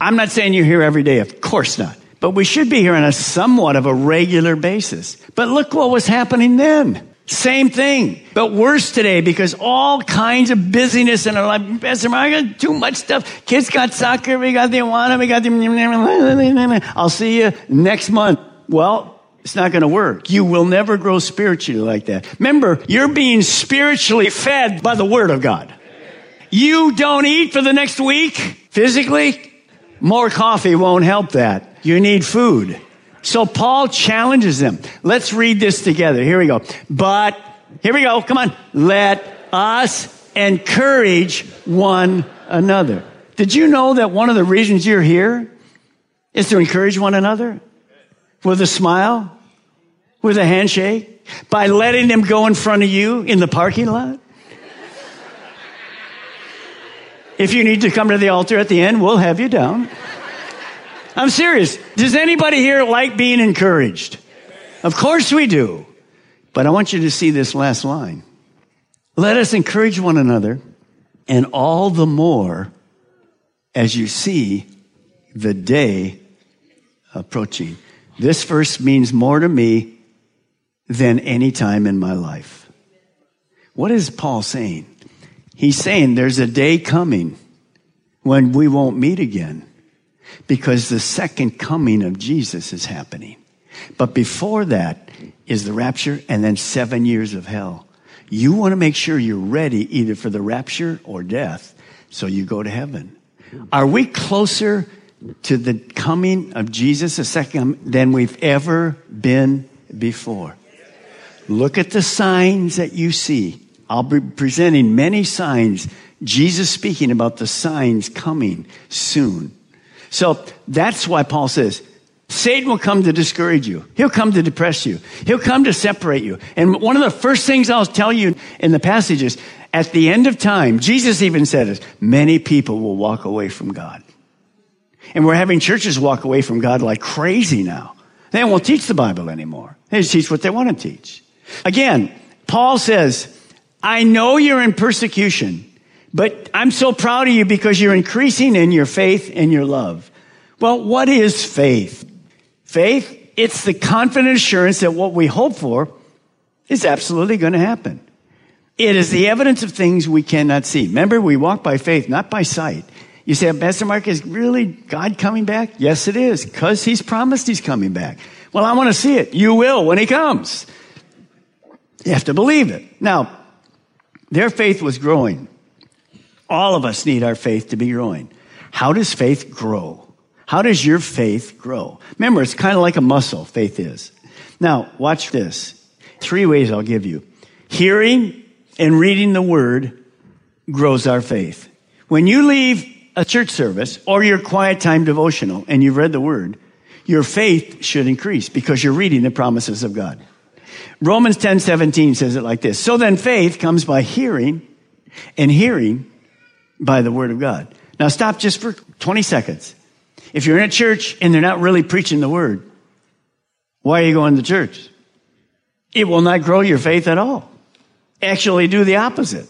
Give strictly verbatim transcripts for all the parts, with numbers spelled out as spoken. I'm not saying you're here every day. Of course not. But we should be here on a somewhat of a regular basis. But look what was happening then. Same thing, but worse today because all kinds of busyness in our life. Pastor Mark, I got too much stuff. Kids got soccer. We got the Iwana. We got the... I'll see you next month. Well... it's not going to work. You will never grow spiritually like that. Remember, you're being spiritually fed by the Word of God. You don't eat for the next week physically. More coffee won't help that. You need food. So Paul challenges them. Let's read this together. Here we go. But here we go. Come on. Let us encourage one another. Did you know that one of the reasons you're here is to encourage one another? With a smile? With a handshake? By letting them go in front of you in the parking lot? If you need to come to the altar at the end, we'll have you down. I'm serious. Does anybody here like being encouraged? Of course we do. But I want you to see this last line. Let us encourage one another, and all the more as you see the day approaching. This verse means more to me than any time in my life. What is Paul saying? He's saying there's a day coming when we won't meet again because the second coming of Jesus is happening. But before that is the rapture and then seven years of hell. You want to make sure you're ready either for the rapture or death, so you go to heaven. Are we closer to the coming of Jesus, the second, than we've ever been before? Look at the signs that you see. I'll be presenting many signs. Jesus speaking about the signs coming soon. So that's why Paul says, Satan will come to discourage you. He'll come to depress you. He'll come to separate you. And one of the first things I'll tell you in the passage is, at the end of time, Jesus even said this, many people will walk away from God. And we're having churches walk away from God like crazy now. They won't teach the Bible anymore. They just teach what they want to teach. Again, Paul says, I know you're in persecution, but I'm so proud of you because you're increasing in your faith and your love. Well, what is faith? Faith, it's the confident assurance that what we hope for is absolutely going to happen. It is the evidence of things we cannot see. Remember, we walk by faith, not by sight. You say, Pastor Mark, is really God coming back? Yes, it is, because he's promised he's coming back. Well, I want to see it. You will when he comes. You have to believe it. Now, their faith was growing. All of us need our faith to be growing. How does faith grow? How does your faith grow? Remember, it's kind of like a muscle, faith is. Now, watch this. Three ways I'll give you. Hearing and reading the Word grows our faith. When you leave a church service or your quiet time devotional and you've read the Word, your faith should increase because you're reading the promises of God. Romans ten seventeen says it like this. So then faith comes by hearing, and hearing by the Word of God. Now stop just for twenty seconds. If you're in a church and they're not really preaching the Word, why are you going to church? It will not grow your faith at all. Actually, do the opposite.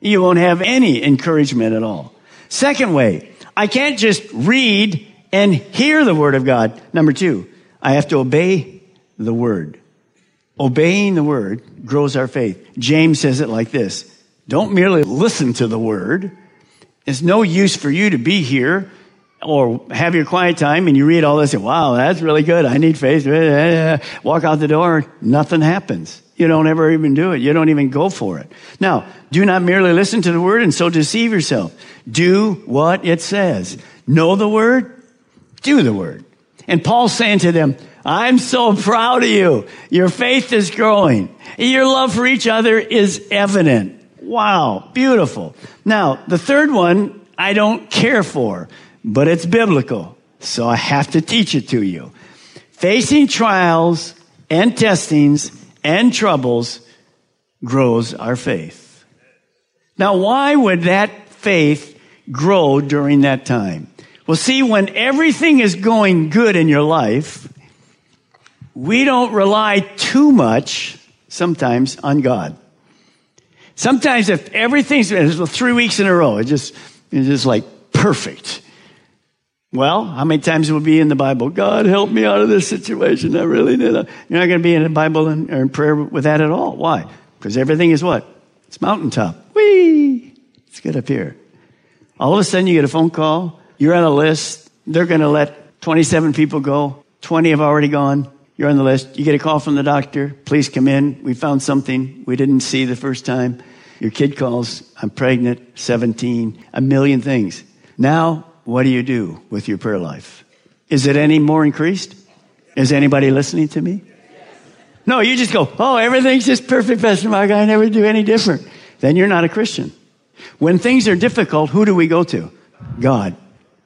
You won't have any encouragement at all. Second way, I can't just read and hear the Word of God. Number two, I have to obey the Word. Obeying the Word grows our faith. James says it like this. Don't merely listen to the Word. It's no use for you to be here or have your quiet time and you read all this and, wow, that's really good. I need faith. Walk out the door. Nothing happens. You don't ever even do it. You don't even go for it. Now, do not merely listen to the Word and so deceive yourself. Do what it says. Know the Word. Do the Word. And Paul's saying to them, I'm so proud of you. Your faith is growing. Your love for each other is evident. Wow. Beautiful. Now, the third one I don't care for, but it's biblical, so I have to teach it to you. Facing trials and testings and troubles grows our faith. Now, why would that faith grow during that time? Well, see, when everything is going good in your life, we don't rely too much sometimes on God. Sometimes if everything's three weeks in a row, it's just, it's just like perfect. Well, how many times will be in the Bible? God, help me out of this situation. I really need it. You're not going to be in the Bible and, or in prayer with that at all. Why? Because everything is what? It's mountaintop. Whee! It's good up here. All of a sudden, you get a phone call. You're on a list. They're going to let twenty-seven people go. twenty have already gone. You're on the list. You get a call from the doctor. Please come in. We found something we didn't see the first time. Your kid calls. I'm pregnant. seventeen. A million things. Now, what do you do with your prayer life? Is it any more increased? Is anybody listening to me? No, you just go, oh, everything's just perfect, Pastor Mark. I never do any different. Then you're not a Christian. When things are difficult, who do we go to? God.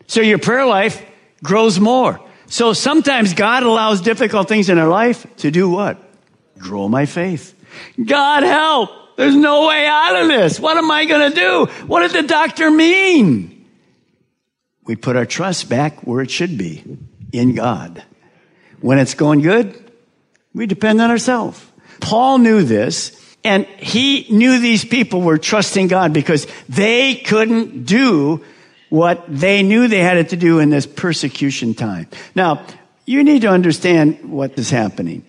So your prayer life grows more. So sometimes God allows difficult things in our life to do what? Grow my faith. God help. There's no way out of this. What am I going to do? What did the doctor mean? We put our trust back where it should be, in God. When it's going good, we depend on ourselves. Paul knew this, and he knew these people were trusting God because they couldn't do what they knew they had to do in this persecution time. Now, you need to understand what is happening.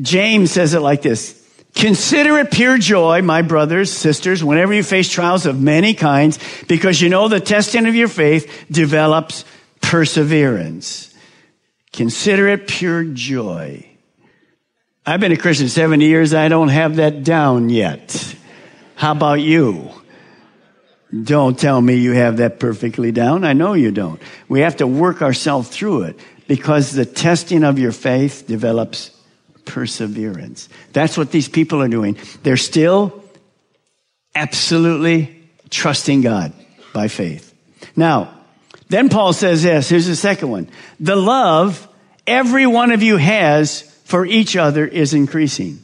James says it like this. Consider it pure joy, my brothers, sisters, whenever you face trials of many kinds, because you know the testing of your faith develops perseverance. Consider it pure joy. I've been a Christian seventy years. I don't have that down yet. How about you? Don't tell me you have that perfectly down. I know you don't. We have to work ourselves through it because the testing of your faith develops perseverance. That's what these people are doing. They're still absolutely trusting God by faith. Now, then Paul says this. Here's the second one. The love every one of you has for each other is increasing.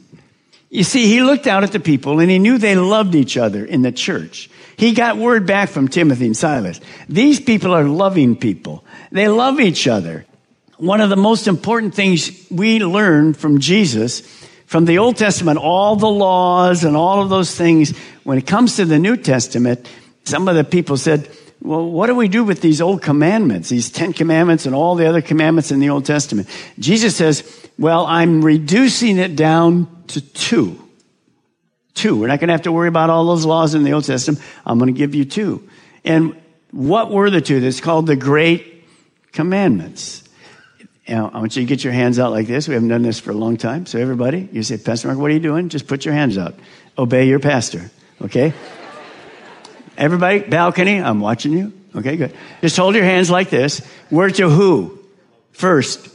You see, he looked out at the people and he knew they loved each other in the church. He got word back from Timothy and Silas. These people are loving people. They love each other. One of the most important things we learn from Jesus, from the Old Testament, all the laws and all of those things, when it comes to the New Testament, some of the people said, well, what do we do with these old commandments, these Ten Commandments and all the other commandments in the Old Testament? Jesus says, well, I'm reducing it down to two. Two. We're not going to have to worry about all those laws in the Old Testament. I'm going to give you two. And what were the two? It's called the Great Commandments. Now, I want you to get your hands out like this. We haven't done this for a long time. So everybody, you say, Pastor Mark, what are you doing? Just put your hands out. Obey your pastor. Okay? Everybody, balcony, I'm watching you. Okay, good. Just hold your hands like this. We're to who? First.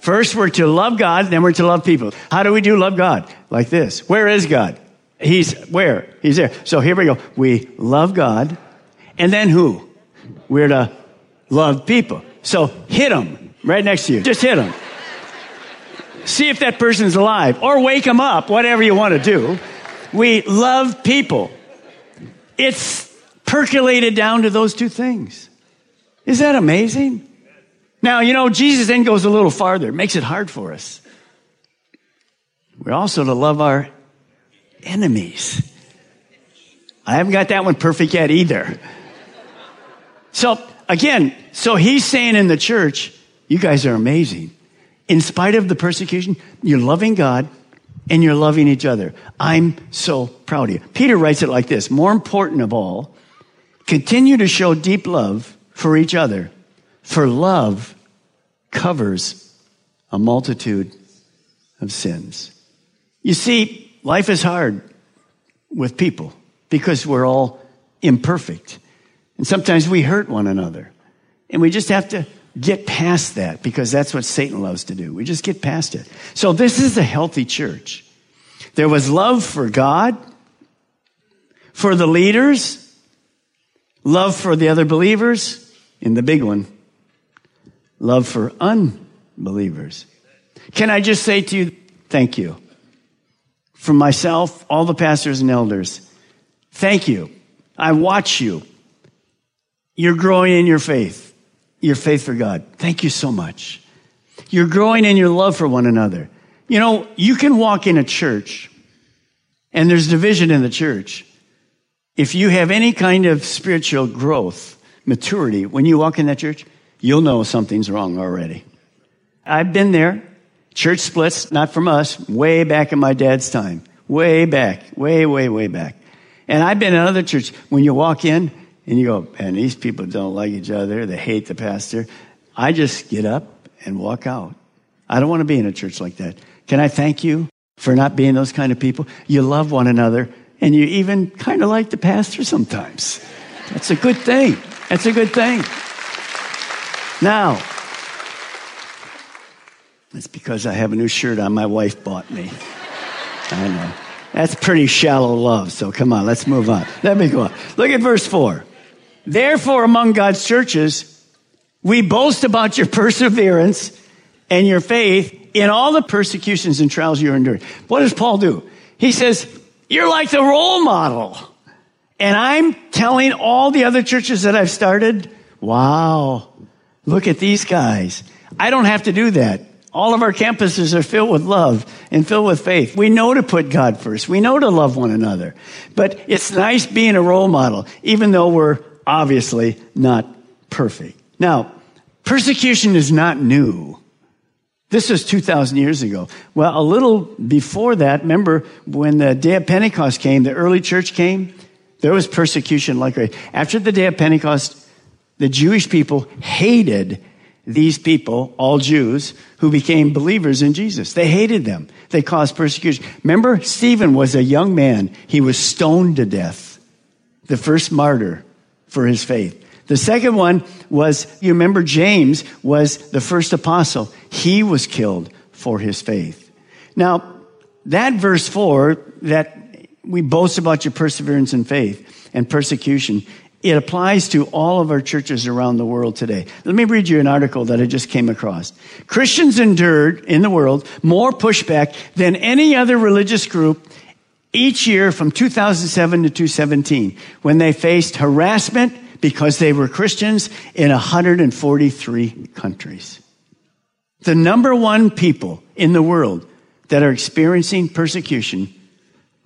First, we're to love God, then we're to love people. How do we do love God? Like this. Where is God? He's where? He's there. So here we go. We love God. And then who? We're to love people. So hit them. Right next to you. Just hit them. See if that person's alive. Or wake them up, whatever you want to do. We love people. It's percolated down to those two things. Is that amazing? Now, you know, Jesus then goes a little farther. Makes it hard for us. We're also to love our enemies. I haven't got that one perfect yet either. So, again, so he's saying in the church, you guys are amazing. In spite of the persecution, you're loving God and you're loving each other. I'm so proud of you. Peter writes it like this. More important of all, continue to show deep love for each other, for love covers a multitude of sins. You see, life is hard with people because we're all imperfect. And sometimes we hurt one another. And we just have to get past that, because that's what Satan loves to do. We just get past it. So this is a healthy church. There was love for God, for the leaders, love for the other believers, and the big one, love for unbelievers. Can I just say to you, thank you. From myself, all the pastors and elders, thank you. I watch you. You're growing in your faith. Your faith for God. Thank you so much. You're growing in your love for one another. You know, you can walk in a church and there's division in the church. If you have any kind of spiritual growth, maturity, when you walk in that church, you'll know something's wrong already. I've been there. Church splits, not from us, way back in my dad's time. Way back, way, way, way back. And I've been in other churches. When you walk in, and you go, man, these people don't like each other. They hate the pastor. I just get up and walk out. I don't want to be in a church like that. Can I thank you for not being those kind of people? You love one another, and you even kind of like the pastor sometimes. That's a good thing. That's a good thing. Now, that's because I have a new shirt on my wife bought me. I know. That's pretty shallow love, so come on, let's move on. Let me go on. Look at verse four. Therefore, among God's churches, we boast about your perseverance and your faith in all the persecutions and trials you're enduring. What does Paul do? He says, you're like the role model. And I'm telling all the other churches that I've started, wow, look at these guys. I don't have to do that. All of our campuses are filled with love and filled with faith. We know to put God first. We know to love one another. But it's nice being a role model, even though we're obviously not perfect. Now, persecution is not new. This is two thousand years ago. Well, a little before that, remember when the day of Pentecost came, the early church came, there was persecution like crazy. After the day of Pentecost, the Jewish people hated these people, all Jews, who became believers in Jesus. They hated them. They caused persecution. Remember, Stephen was a young man. He was stoned to death, the first martyr for his faith. The second one was, you remember, James was the first apostle. He was killed for his faith. Now, that verse four, that we boast about your perseverance in faith and persecution, it applies to all of our churches around the world today. Let me read you an article that I just came across. Christians endured in the world more pushback than any other religious group each year from two thousand seven to two thousand seventeen, when they faced harassment because they were Christians in one hundred forty-three countries. The number one people in the world that are experiencing persecution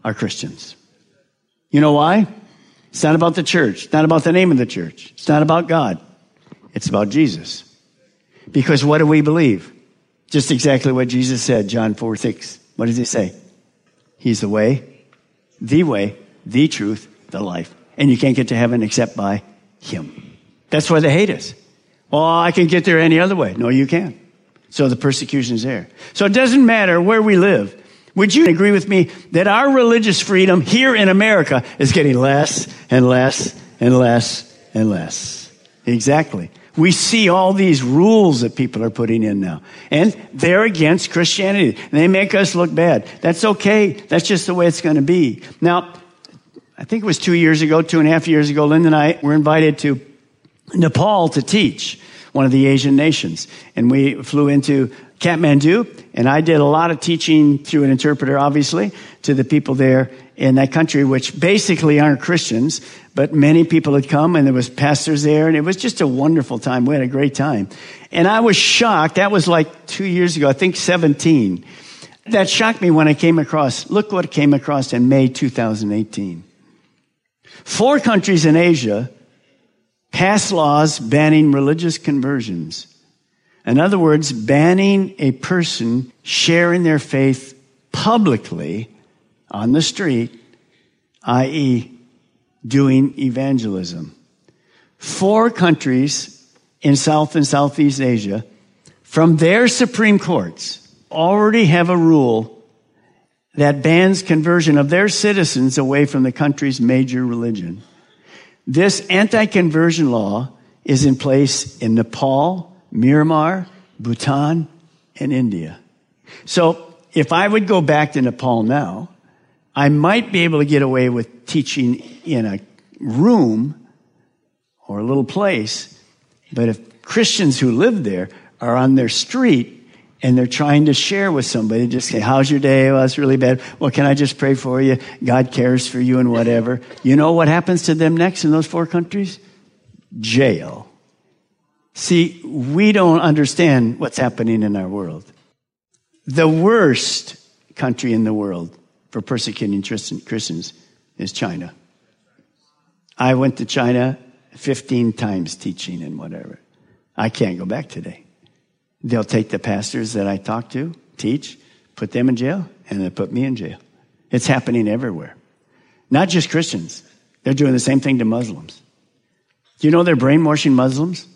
are Christians. You know why? It's not about the church. It's not about the name of the church. It's not about God. It's about Jesus. Because what do we believe? Just exactly what Jesus said, John four six. What does he say? He's the way, the way, the truth, the life. And you can't get to heaven except by him. That's why they hate us. Well, I can get there any other way. No, you can't. So the persecution is there. So it doesn't matter where we live. Would you agree with me that our religious freedom here in America is getting less and less and less and less? Exactly. We see all these rules that people are putting in now. And they're against Christianity. They make us look bad. That's okay. That's just the way it's going to be. Now, I think it was two years ago, two and a half years ago, Linda and I were invited to Nepal to teach, one of the Asian nations. And we flew into Kathmandu, and I did a lot of teaching through an interpreter, obviously, to the people there in that country, which basically aren't Christians, but many people had come, and there was pastors there, and it was just a wonderful time. We had a great time. And I was shocked. That was like two years ago, I think seventeen. That shocked me when I came across, look what came across in May two thousand eighteen. Four countries in Asia passed laws banning religious conversions. In other words, banning a person sharing their faith publicly on the street, that is doing evangelism. Four countries in South and Southeast Asia, from their Supreme Courts, already have a rule that bans conversion of their citizens away from the country's major religion. This anti-conversion law is in place in Nepal, Myanmar, Bhutan, and India. So if I would go back to Nepal now, I might be able to get away with teaching in a room or a little place. But if Christians who live there are on their street and they're trying to share with somebody, just say, how's your day? Well, it's really bad. Well, can I just pray for you? God cares for you and whatever. You know what happens to them next in those four countries? Jail. See, we don't understand what's happening in our world. The worst country in the world for persecuting Christians is China. I went to China fifteen times teaching and whatever. I can't go back today. They'll take the pastors that I talk to, teach, put them in jail, and they put me in jail. It's happening everywhere. Not just Christians. They're doing the same thing to Muslims. Do you know they're brainwashing Muslims?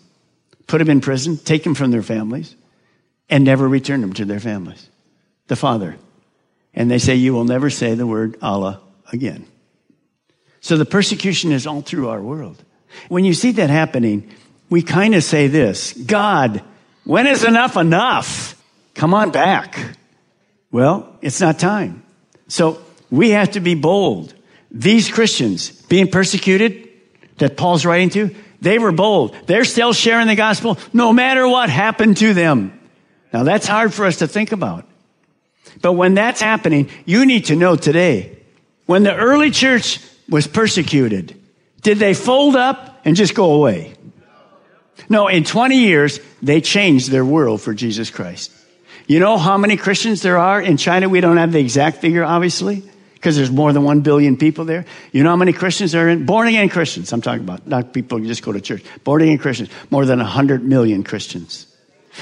Put them in prison, take them from their families, and never return them to their families. The father. And they say, you will never say the word Allah again. So the persecution is all through our world. When you see that happening, we kind of say this, God, when is enough enough? Come on back. Well, it's not time. So we have to be bold. These Christians being persecuted that Paul's writing to, they were bold. They're still sharing the gospel no matter what happened to them. Now, that's hard for us to think about. But when that's happening, you need to know today, when the early church was persecuted, did they fold up and just go away? No, in twenty years, they changed their world for Jesus Christ. You know how many Christians there are in China? We don't have the exact figure, obviously, because there's more than one billion people there. You know how many Christians are in? Born-again Christians, I'm talking about. Not people who just go to church. Born-again Christians. More than one hundred million Christians.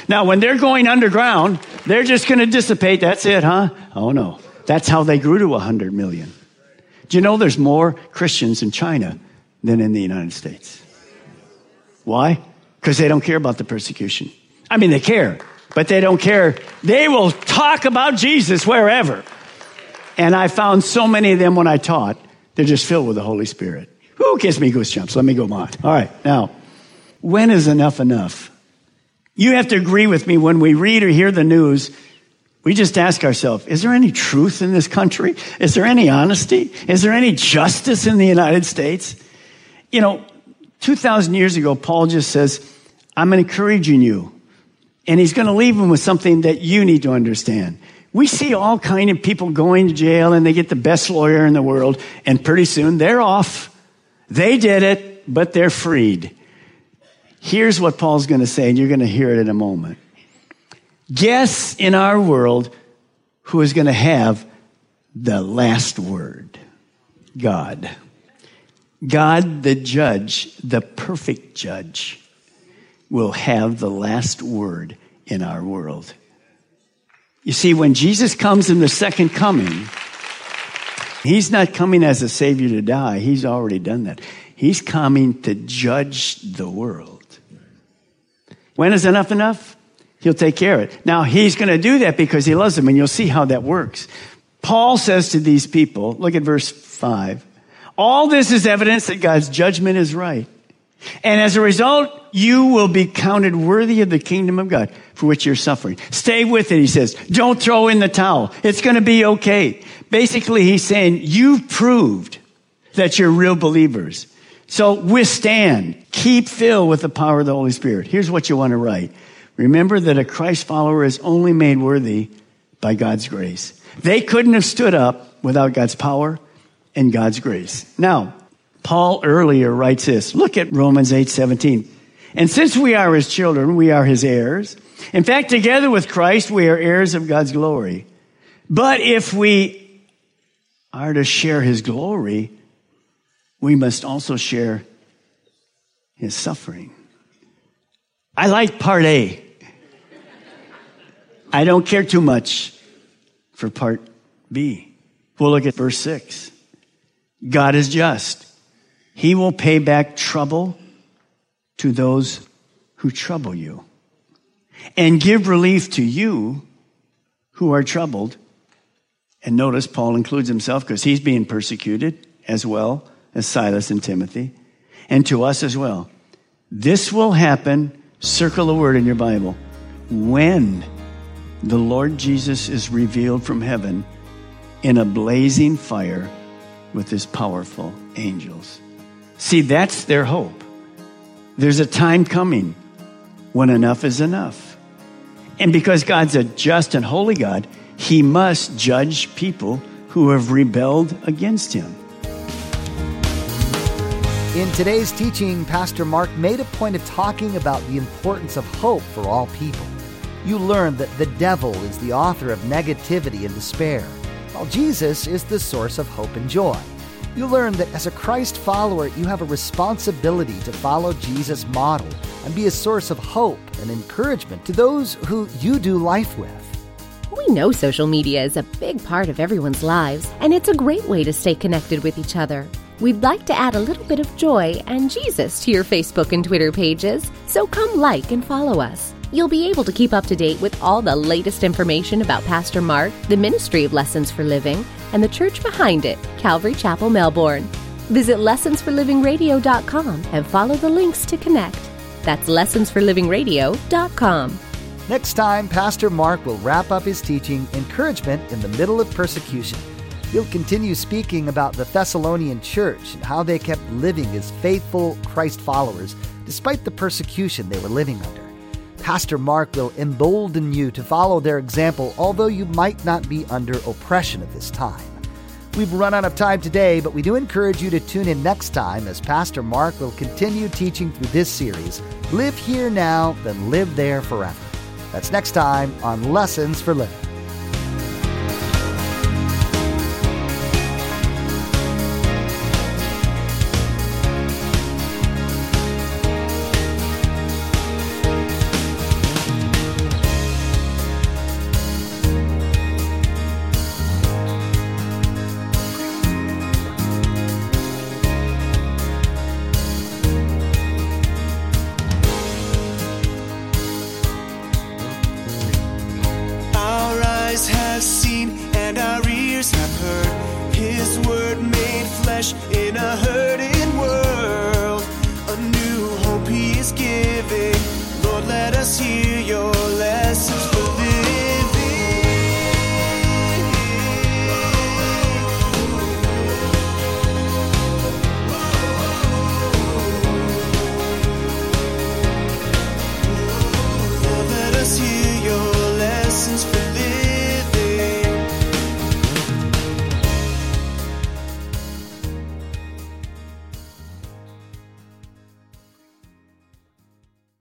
Now, when they're going underground, they're just going to dissipate. That's it, huh? Oh, no. That's how they grew to one hundred million. Do you know there's more Christians in China than in the United States? Why? Because they don't care about the persecution. I mean, they care, but they don't care. They will talk about Jesus wherever. And I found so many of them when I taught, they're just filled with the Holy Spirit. Who gives me goosebumps? Let me go on. All right, now, when is enough enough? You have to agree with me when we read or hear the news, we just ask ourselves, is there any truth in this country? Is there any honesty? Is there any justice in the United States? You know, two thousand years ago, Paul just says, I'm encouraging you. And he's going to leave them with something that you need to understand. We see all kinds of people going to jail and they get the best lawyer in the world. And pretty soon they're off. They did it, but they're freed. Here's what Paul's going to say, and you're going to hear it in a moment. Guess in our world who is going to have the last word? God. God, the judge, the perfect judge, will have the last word in our world. You see, when Jesus comes in the second coming, he's not coming as a savior to die. He's already done that. He's coming to judge the world. When is enough enough? He'll take care of it. Now, he's going to do that because he loves them, and you'll see how that works. Paul says to these people, look at verse five, all this is evidence that God's judgment is right. And as a result, you will be counted worthy of the kingdom of God for which you're suffering. Stay with it, he says. Don't throw in the towel. It's going to be okay. Basically, he's saying, you've proved that you're real believers. So withstand. Keep filled with the power of the Holy Spirit. Here's what you want to write. Remember that a Christ follower is only made worthy by God's grace. They couldn't have stood up without God's power and God's grace. Now, Paul earlier writes this. Look at Romans eight seventeen. And since we are his children, we are his heirs. In fact, together with Christ, we are heirs of God's glory. But if we are to share his glory, we must also share his suffering. I like part A. I don't care too much for part B. We'll look at verse six. God is just. He will pay back trouble to those who trouble you and give relief to you who are troubled. And notice Paul includes himself because he's being persecuted as well as Silas and Timothy, and to us as well. This will happen. Circle a word in your Bible. When the Lord Jesus is revealed from heaven in a blazing fire with his powerful angels. See, that's their hope. There's a time coming when enough is enough. And because God's a just and holy God, he must judge people who have rebelled against him. In today's teaching, Pastor Mark made a point of talking about the importance of hope for all people. You learned that the devil is the author of negativity and despair, while Jesus is the source of hope and joy. You learned that as a Christ follower, you have a responsibility to follow Jesus' model and be a source of hope and encouragement to those who you do life with. We know social media is a big part of everyone's lives, and it's a great way to stay connected with each other. We'd like to add a little bit of joy and Jesus to your Facebook and Twitter pages, so come like and follow us. You'll be able to keep up to date with all the latest information about Pastor Mark, the Ministry of Lessons for Living, and the church behind it, Calvary Chapel Melbourne. Visit lessons for living radio dot com and follow the links to connect. That's lessons for living radio dot com. Next time, Pastor Mark will wrap up his teaching, Encouragement in the Middle of Persecution. He'll continue speaking about the Thessalonian church and how they kept living as faithful Christ followers despite the persecution they were living under. Pastor Mark will embolden you to follow their example, although you might not be under oppression at this time. We've run out of time today, but we do encourage you to tune in next time as Pastor Mark will continue teaching through this series, Live Here Now, Then Live There Forever. That's next time on Lessons for Living. flesh in a hurting world. A new hope he is giving.